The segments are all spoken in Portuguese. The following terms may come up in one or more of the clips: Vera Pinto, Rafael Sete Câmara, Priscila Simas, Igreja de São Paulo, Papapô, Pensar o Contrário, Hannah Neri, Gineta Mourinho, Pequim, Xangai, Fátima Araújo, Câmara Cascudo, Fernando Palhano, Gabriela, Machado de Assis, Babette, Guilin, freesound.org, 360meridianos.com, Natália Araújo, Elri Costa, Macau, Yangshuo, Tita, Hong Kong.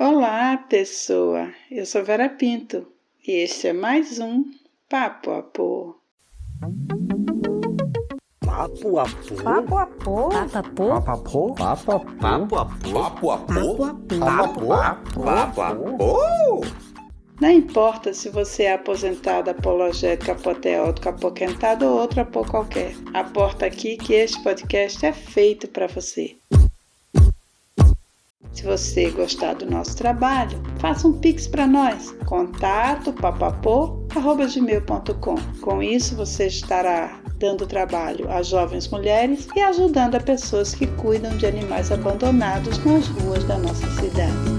Olá, pessoa! Eu sou Vera Pinto e este é mais um Papapô. Papapô. Papapô. Papapô. Papapô. Papapô. Papapô. Não importa se você é aposentado, apologético, apoteótico, apoquentado ou outro apô qualquer. Aporta aqui que este podcast é feito para você. Se você gostar do nosso trabalho, faça um pix para nós, contato@papapô.com. Com isso, você estará dando trabalho a jovens mulheres e ajudando a pessoas que cuidam de animais abandonados nas ruas da nossa cidade.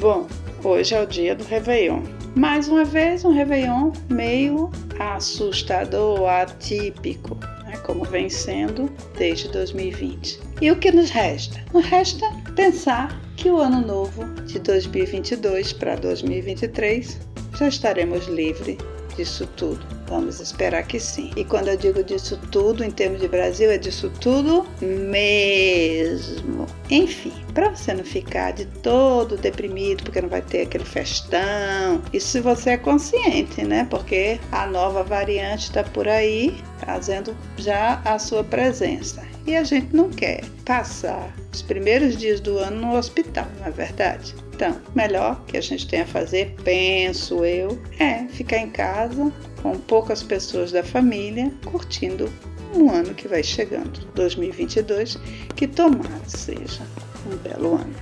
Bom, hoje é o dia do Réveillon. Mais uma vez, um Réveillon meio assustador, atípico, né? Como vem sendo desde 2020. E o que nos resta? Nos resta pensar que o ano novo de 2022 para 2023 já estaremos livres disso tudo. Vamos esperar que sim. E quando eu digo disso tudo, em termos de Brasil, é disso tudo mesmo. Enfim, para você não ficar de todo deprimido, porque não vai ter aquele festão. Isso se você é consciente, né? Porque a nova variante está por aí, fazendo já a sua presença. E a gente não quer passar os primeiros dias do ano no hospital, não é verdade? Então, melhor que a gente tenha a fazer, penso eu, é ficar em casa com poucas pessoas da família, curtindo um ano que vai chegando, 2022, que tomara seja um belo ano.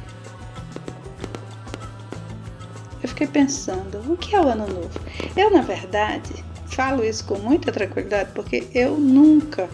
Eu fiquei pensando, o que é o ano novo? Eu, na verdade, falo isso com muita tranquilidade porque eu nunca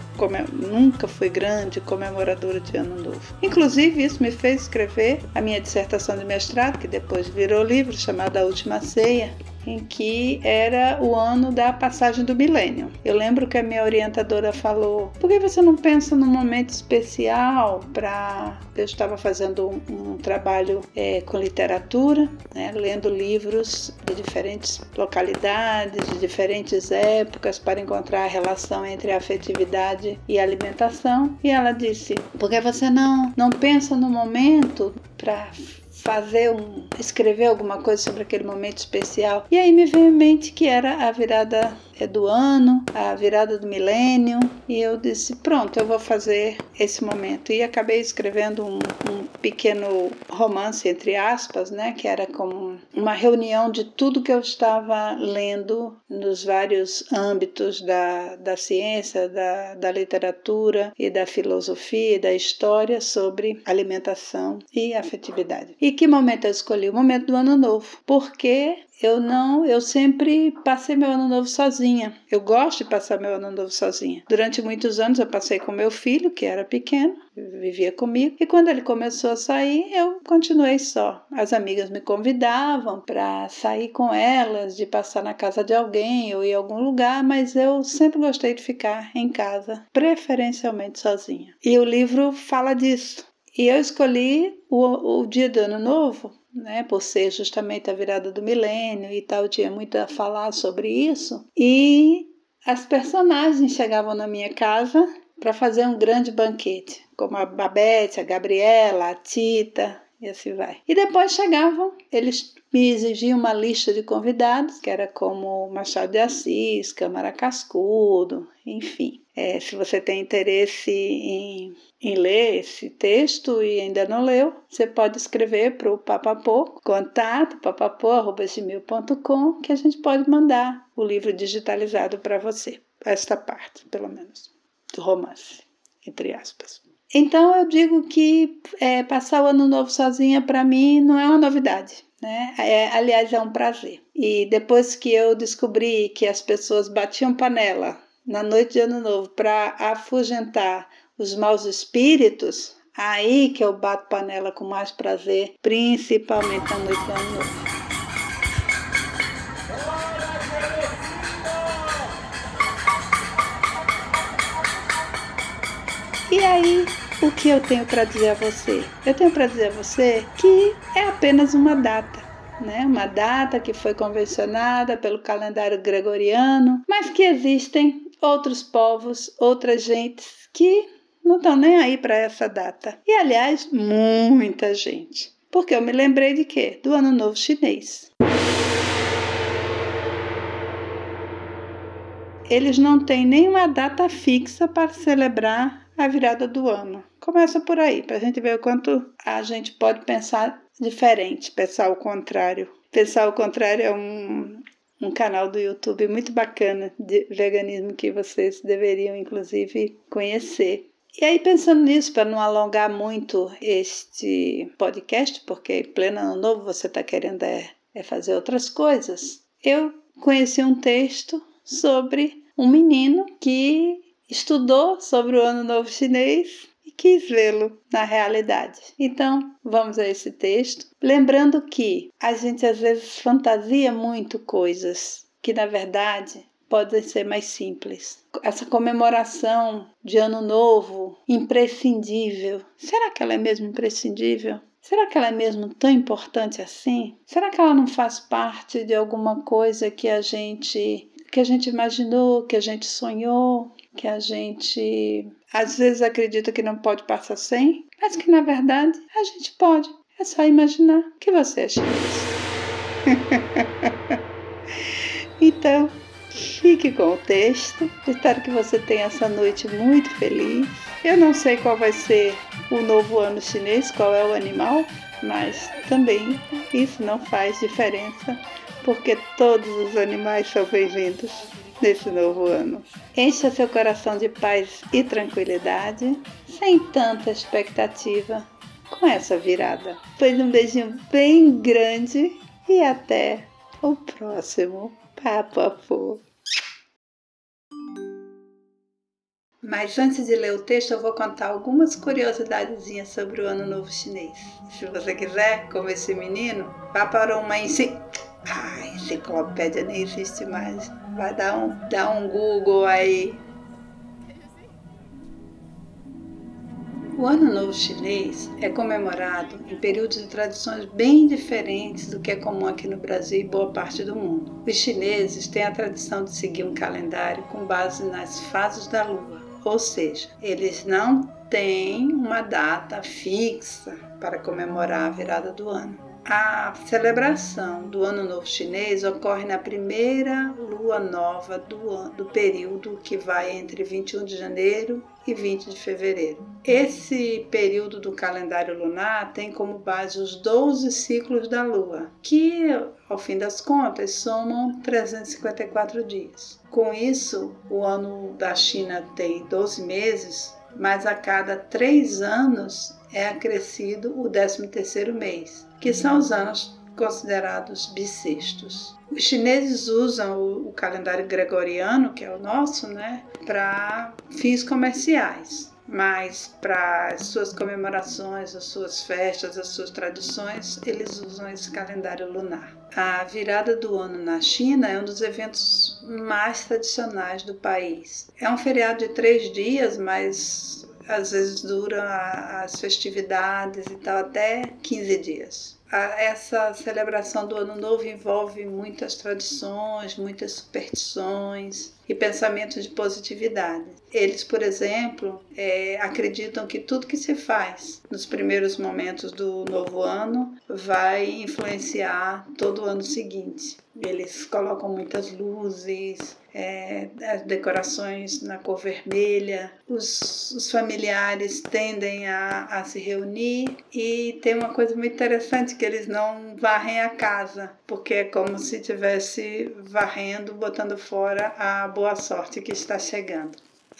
fui grande comemoradora de Ano Novo. Inclusive, isso me fez escrever a minha dissertação de mestrado, que depois virou livro, chamado A Última Ceia, em que era o ano da passagem do milênio. Eu lembro que a minha orientadora falou, por que você não pensa num momento especial para... Eu estava fazendo um trabalho com literatura, né, lendo livros de diferentes localidades, de diferentes épocas, para encontrar a relação entre a afetividade e a alimentação. E ela disse, por que você não pensa num momento para... escrever alguma coisa sobre aquele momento especial. E aí me veio em mente que era a virada do ano, a virada do milênio, e eu disse, pronto, eu vou fazer esse momento. E acabei escrevendo um pequeno romance, entre aspas, né, que era como uma reunião de tudo que eu estava lendo nos vários âmbitos da ciência, da literatura e da filosofia e da história sobre alimentação e afetividade. E que momento eu escolhi? O momento do Ano Novo, porque eu sempre passei meu Ano Novo sozinha. Eu gosto de passar meu Ano Novo sozinha. Durante muitos anos eu passei com meu filho, que era pequeno, vivia comigo, e quando ele começou a sair, eu continuei só. As amigas me convidavam para sair com elas, de passar na casa de alguém ou ir a algum lugar, mas eu sempre gostei de ficar em casa, preferencialmente sozinha. E o livro fala disso. E eu escolhi o dia do Ano Novo, né, por ser justamente a virada do milênio e tal, tinha muito a falar sobre isso. E as personagens chegavam na minha casa para fazer um grande banquete, como a Babette, a Gabriela, a Tita e assim vai. E depois chegavam, eles me exigiam uma lista de convidados, que era como Machado de Assis, Câmara Cascudo, enfim. Se você tem interesse em ler esse texto e ainda não leu, você pode escrever para o Papapô, contato papapô@gmail.com, que a gente pode mandar o livro digitalizado para você, esta parte, pelo menos, do romance, entre aspas. Então, eu digo que passar o Ano Novo sozinha, para mim, não é uma novidade. Né? Aliás, é um prazer. E depois que eu descobri que as pessoas batiam panela na noite de Ano Novo para afugentar os maus espíritos, aí que eu bato panela com mais prazer, principalmente na noite do Ano Novo. E aí, o que eu tenho para dizer a você? Eu tenho para dizer a você que é apenas uma data. né, uma data que foi convencionada pelo calendário gregoriano, mas que existem outros povos, outras gentes que não estão nem aí para essa data. E, aliás, muita gente. Porque eu me lembrei de quê? Do Ano Novo Chinês. Eles não têm nenhuma data fixa para celebrar a virada do ano. Começa por aí, para a gente ver o quanto a gente pode pensar diferente, pensar o contrário. Pensar o contrário é um canal do YouTube muito bacana de veganismo que vocês deveriam, inclusive, conhecer. E aí, pensando nisso, para não alongar muito este podcast, porque em pleno ano novo você está querendo fazer outras coisas, eu conheci um texto sobre um menino que estudou sobre o Ano Novo Chinês e quis vê-lo na realidade. Então, vamos a esse texto. Lembrando que a gente às vezes fantasia muito coisas que, na verdade, podem ser mais simples. Essa comemoração de Ano Novo imprescindível, será que ela é mesmo imprescindível? Será que ela é mesmo tão importante assim? Será que ela não faz parte de alguma coisa que a gente imaginou, que a gente sonhou, que a gente às vezes acredita que não pode passar sem, mas que na verdade a gente pode. É só imaginar que você é chinês. Então, fique com o texto. Espero que você tenha essa noite muito feliz. Eu não sei qual vai ser o novo ano chinês, qual é o animal, mas também isso não faz diferença, porque todos os animais são bem-vindos nesse novo ano. Encha seu coração de paz e tranquilidade, sem tanta expectativa com essa virada. Pois um beijinho bem grande e até o próximo Papapô. Mas antes de ler o texto, eu vou contar algumas curiosidadezinhas sobre o Ano Novo Chinês. Se você quiser, como esse menino, vá para uma enciclopédia, nem existe mais. Vai dar um Google aí. O Ano Novo Chinês é comemorado em períodos de tradições bem diferentes do que é comum aqui no Brasil e boa parte do mundo. Os chineses têm a tradição de seguir um calendário com base nas fases da lua, ou seja, eles não têm uma data fixa para comemorar a virada do ano. A celebração do Ano Novo Chinês ocorre na primeira lua nova do período que vai entre 21 de janeiro e 20 de fevereiro. Esse período do calendário lunar tem como base os 12 ciclos da lua, que, ao fim das contas, somam 354 dias. Com isso, o ano da China tem 12 meses, mas a cada 3 anos é acrescido o 13º mês, que são os anos considerados bissextos. Os chineses usam o calendário gregoriano, que é o nosso, né, para fins comerciais, mas para suas comemorações, as suas festas, as suas tradições, eles usam esse calendário lunar. A virada do ano na China é um dos eventos mais tradicionais do país. É um feriado de 3 dias, mas às vezes duram as festividades e tal até 15 dias. Essa celebração do Ano Novo envolve muitas tradições, muitas superstições e pensamentos de positividade. Eles, por exemplo, acreditam que tudo que se faz nos primeiros momentos do novo ano vai influenciar todo o ano seguinte. Eles colocam muitas luzes, as decorações na cor vermelha. Os familiares tendem a se reunir e tem uma coisa muito interessante que eles não varrem a casa, porque é como se estivesse varrendo, botando fora a boa sorte que está chegando.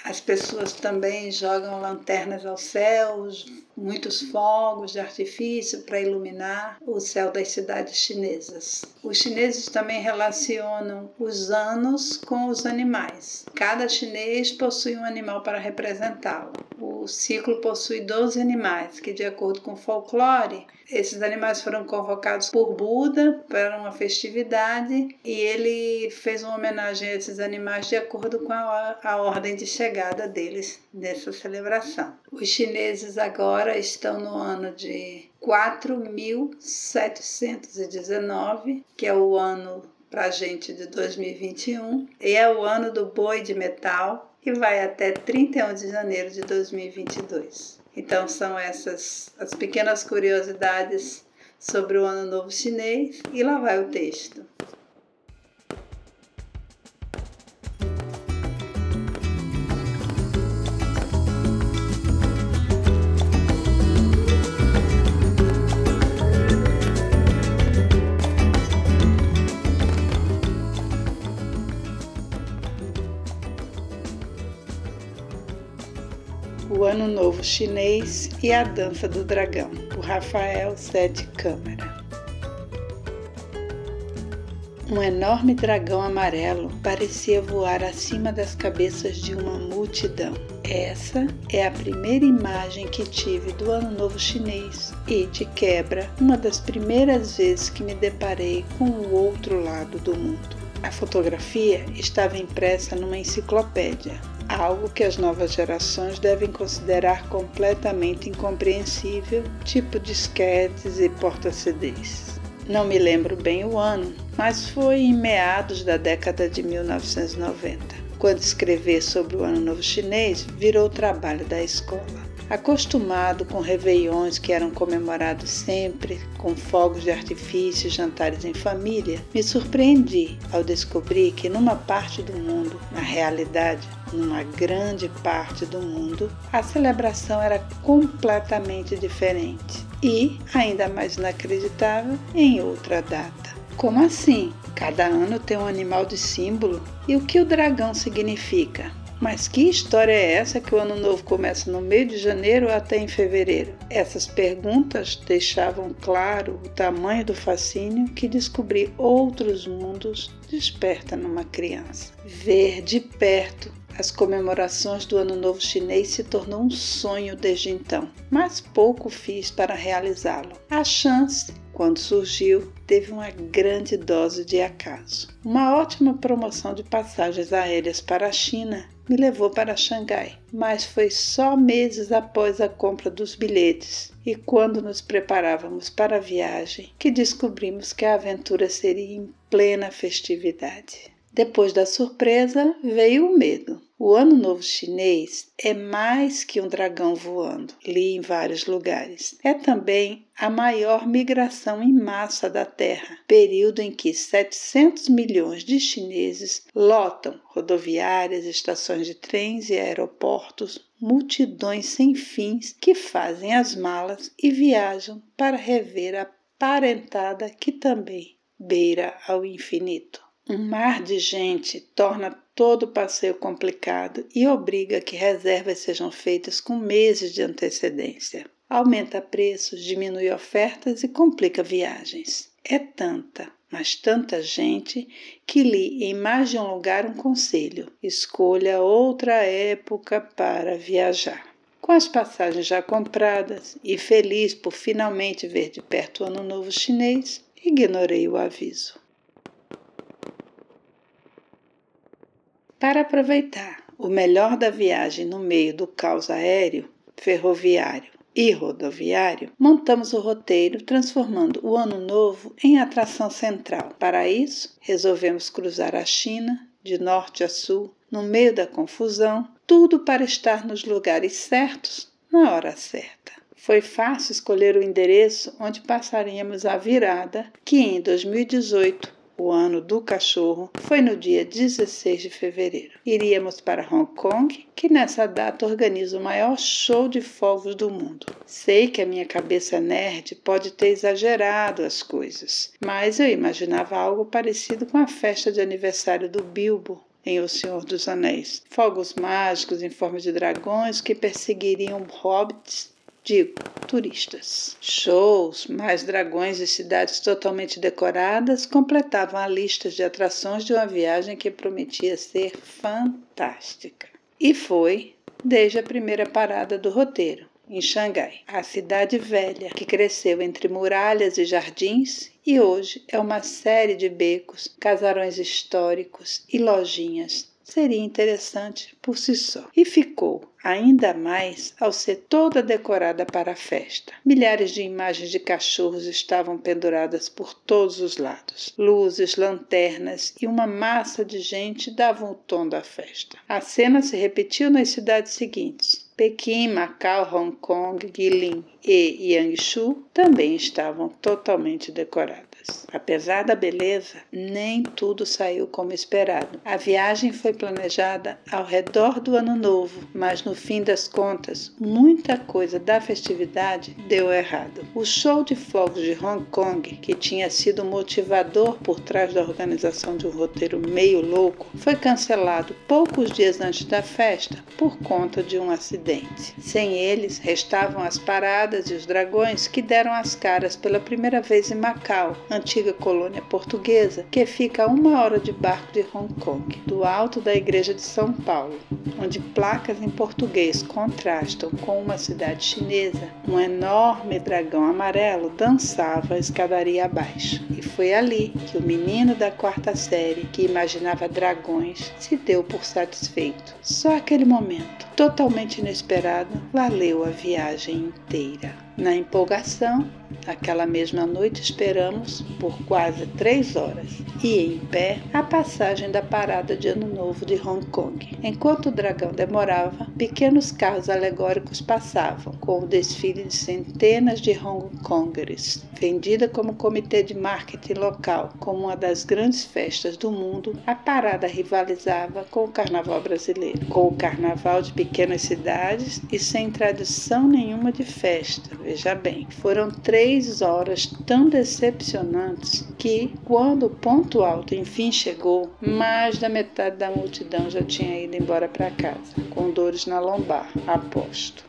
As pessoas também jogam lanternas ao céu, muitos fogos de artifício para iluminar o céu das cidades chinesas. Os chineses também relacionam os anos com os animais. Cada chinês possui um animal para representá-lo. O ciclo possui 12 animais, que, de acordo com o folclore, esses animais foram convocados por Buda para uma festividade e ele fez uma homenagem a esses animais de acordo com a ordem de chegada deles nessa celebração. Os chineses agora estão no ano de 4.719, que é o ano para a gente de 2021, e é o ano do boi de metal, e vai até 31 de janeiro de 2022. Então são essas as pequenas curiosidades sobre o Ano Novo Chinês, e lá vai o texto. O Ano Novo Chinês e a Dança do Dragão, por Rafael Sete Câmara. Um enorme dragão amarelo parecia voar acima das cabeças de uma multidão. Essa é a primeira imagem que tive do Ano Novo Chinês e, de quebra, uma das primeiras vezes que me deparei com o outro lado do mundo. A fotografia estava impressa numa enciclopédia, algo que as novas gerações devem considerar completamente incompreensível, tipo disquetes e porta-CDs. Não me lembro bem o ano, mas foi em meados da década de 1990, quando escrever sobre o Ano Novo Chinês virou trabalho da escola. Acostumado com réveillons que eram comemorados sempre, com fogos de artifício e jantares em família, me surpreendi ao descobrir que numa parte do mundo, na realidade, numa grande parte do mundo, a celebração era completamente diferente e, ainda mais inacreditável, em outra data. Como assim? Cada ano tem um animal de símbolo? E o que o dragão significa? Mas que história é essa que o Ano Novo começa no meio de janeiro até em fevereiro? Essas perguntas deixavam claro o tamanho do fascínio que descobrir outros mundos desperta numa criança. Ver de perto as comemorações do Ano Novo Chinês se tornou um sonho desde então, mas pouco fiz para realizá-lo. A chance, quando surgiu, teve uma grande dose de acaso. Uma ótima promoção de passagens aéreas para a China me levou para Xangai, mas foi só meses após a compra dos bilhetes e quando nos preparávamos para a viagem que descobrimos que a aventura seria em plena festividade. Depois da surpresa, veio o medo. O Ano Novo Chinês é mais que um dragão voando, li em vários lugares. É também a maior migração em massa da Terra, período em que 700 milhões de chineses lotam rodoviárias, estações de trens e aeroportos, multidões sem fins que fazem as malas e viajam para rever a parentada que também beira ao infinito. Um mar de gente torna todo o passeio complicado e obriga que reservas sejam feitas com meses de antecedência. Aumenta preços, diminui ofertas e complica viagens. É tanta, mas tanta gente, que li em mais de um lugar um conselho: escolha outra época para viajar. Com as passagens já compradas e feliz por finalmente ver de perto o Ano Novo Chinês, ignorei o aviso. Para aproveitar o melhor da viagem no meio do caos aéreo, ferroviário e rodoviário, montamos o roteiro transformando o Ano Novo em atração central. Para isso, resolvemos cruzar a China, de norte a sul, no meio da confusão, tudo para estar nos lugares certos na hora certa. Foi fácil escolher o endereço onde passaríamos a virada, que em 2018, o ano do cachorro, foi no dia 16 de fevereiro. Iríamos para Hong Kong, que nessa data organiza o maior show de fogos do mundo. Sei que a minha cabeça nerd pode ter exagerado as coisas, mas eu imaginava algo parecido com a festa de aniversário do Bilbo em O Senhor dos Anéis. Fogos mágicos em forma de dragões que perseguiriam hobbits, turistas. Shows, mais dragões e cidades totalmente decoradas completavam a lista de atrações de uma viagem que prometia ser fantástica. E foi desde a primeira parada do roteiro, em Xangai, a cidade velha que cresceu entre muralhas e jardins e hoje é uma série de becos, casarões históricos e lojinhas seria interessante por si só. E ficou, ainda mais, ao ser toda decorada para a festa. Milhares de imagens de cachorros estavam penduradas por todos os lados. Luzes, lanternas e uma massa de gente davam o tom da festa. A cena se repetiu nas cidades seguintes. Pequim, Macau, Hong Kong, Guilin e Yangshuo também estavam totalmente decoradas. Apesar da beleza, nem tudo saiu como esperado. A viagem foi planejada ao redor do Ano Novo, mas no fim das contas, muita coisa da festividade deu errado. O show de fogos de Hong Kong, que tinha sido motivador por trás da organização de um roteiro meio louco, foi cancelado poucos dias antes da festa por conta de um acidente. Sem eles, restavam as paradas e os dragões que deram as caras pela primeira vez em Macau, antiga colônia portuguesa, que fica a 1 hora de barco de Hong Kong, do alto da Igreja de São Paulo, onde placas em português contrastam com uma cidade chinesa. Um enorme dragão amarelo dançava a escadaria abaixo. E foi ali que o menino da 4ª série, que imaginava dragões, se deu por satisfeito. Só aquele momento, totalmente inesperado, valeu a viagem inteira. Na empolgação, aquela mesma noite esperamos, por quase 3 horas, e em pé, a passagem da parada de Ano Novo de Hong Kong. Enquanto o dragão demorava, pequenos carros alegóricos passavam, com o desfile de centenas de Hong Kongers, vendida como comitê de marketing local, como uma das grandes festas do mundo. A parada rivalizava com o carnaval brasileiro, com o carnaval de pequenas cidades e sem tradição nenhuma de festa. Veja bem, foram 3 horas tão decepcionantes que, quando o ponto alto enfim chegou, mais da metade da multidão já tinha ido embora para casa, com dores na lombar, aposto.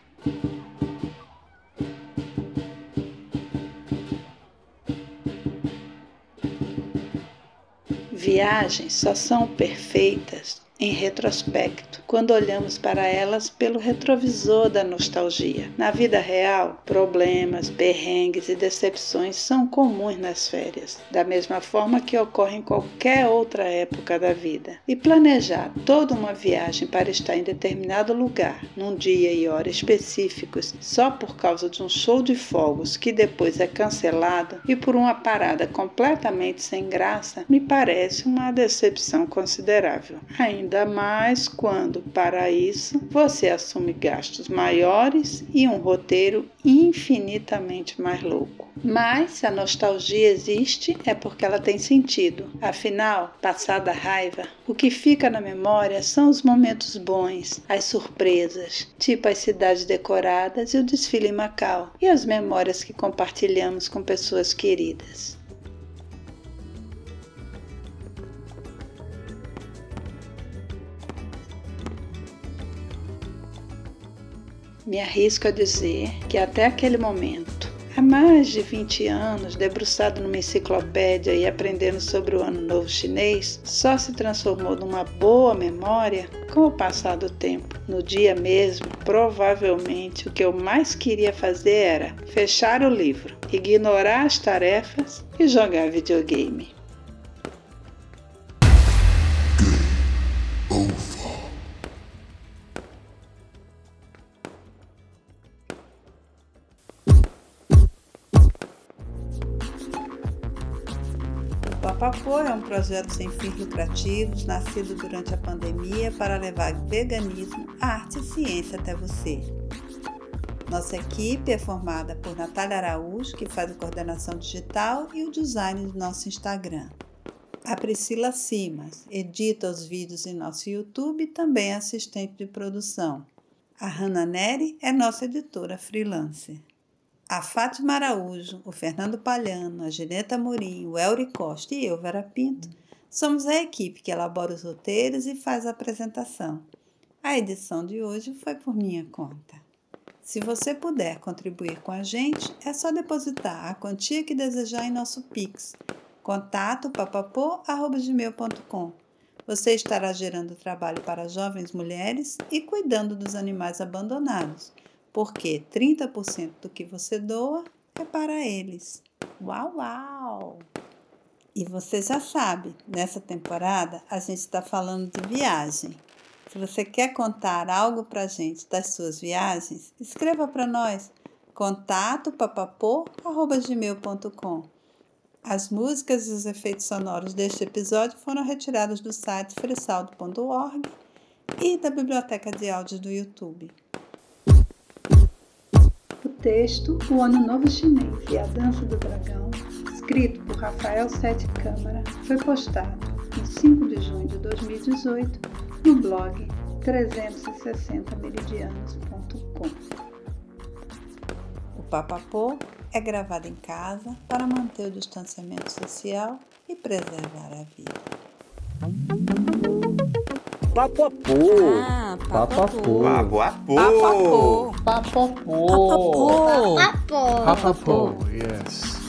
Viagens só são perfeitas em retrospecto, quando olhamos para elas pelo retrovisor da nostalgia. Na vida real, problemas, perrengues e decepções são comuns nas férias, da mesma forma que ocorre em qualquer outra época da vida. E planejar toda uma viagem para estar em determinado lugar, num dia e hora específicos, só por causa de um show de fogos que depois é cancelado e por uma parada completamente sem graça, me parece uma decepção considerável. Ainda mais quando, para isso, você assume gastos maiores e um roteiro infinitamente mais louco. Mas, se a nostalgia existe, é porque ela tem sentido. Afinal, passada a raiva, o que fica na memória são os momentos bons, as surpresas, tipo as cidades decoradas e o desfile em Macau, e as memórias que compartilhamos com pessoas queridas. Me arrisco a dizer que até aquele momento, há mais de 20 anos, debruçado numa enciclopédia e aprendendo sobre o Ano Novo Chinês, só se transformou numa boa memória com o passar do tempo. No dia mesmo, provavelmente, o que eu mais queria fazer era fechar o livro, ignorar as tarefas e jogar videogame. Papapô é um projeto sem fins lucrativos, nascido durante a pandemia para levar veganismo, arte e ciência até você. Nossa equipe é formada por Natália Araújo, que faz a coordenação digital e o design do nosso Instagram. A Priscila Simas edita os vídeos em nosso YouTube e também é assistente de produção. A Hannah Neri é nossa editora freelancer. A Fátima Araújo, o Fernando Palhano, a Gineta Mourinho, o Elri Costa e eu, Vera Pinto, somos a equipe que elabora os roteiros e faz a apresentação. A edição de hoje foi por minha conta. Se você puder contribuir com a gente, é só depositar a quantia que desejar em nosso Pix, contato@papapô.com. Você estará gerando trabalho para jovens mulheres e cuidando dos animais abandonados, porque 30% do que você doa é para eles. Uau, uau! E você já sabe, nessa temporada a gente está falando de viagem. Se você quer contar algo para a gente das suas viagens, escreva para nós, contato@gmail.com. As músicas e os efeitos sonoros deste episódio foram retirados do site freesound.org e da biblioteca de áudios do YouTube. O texto O Ano Novo Chinês e a Dança do Dragão, escrito por Rafael Sete Câmara, foi postado em 5 de junho de 2018 no blog 360meridianos.com. O Papapô é gravado em casa para manter o distanciamento social e preservar a vida. Papapô! Ah, papapô! Papapô! Papapô! Papapô! Papapô! Papapô! Papapô! Yes!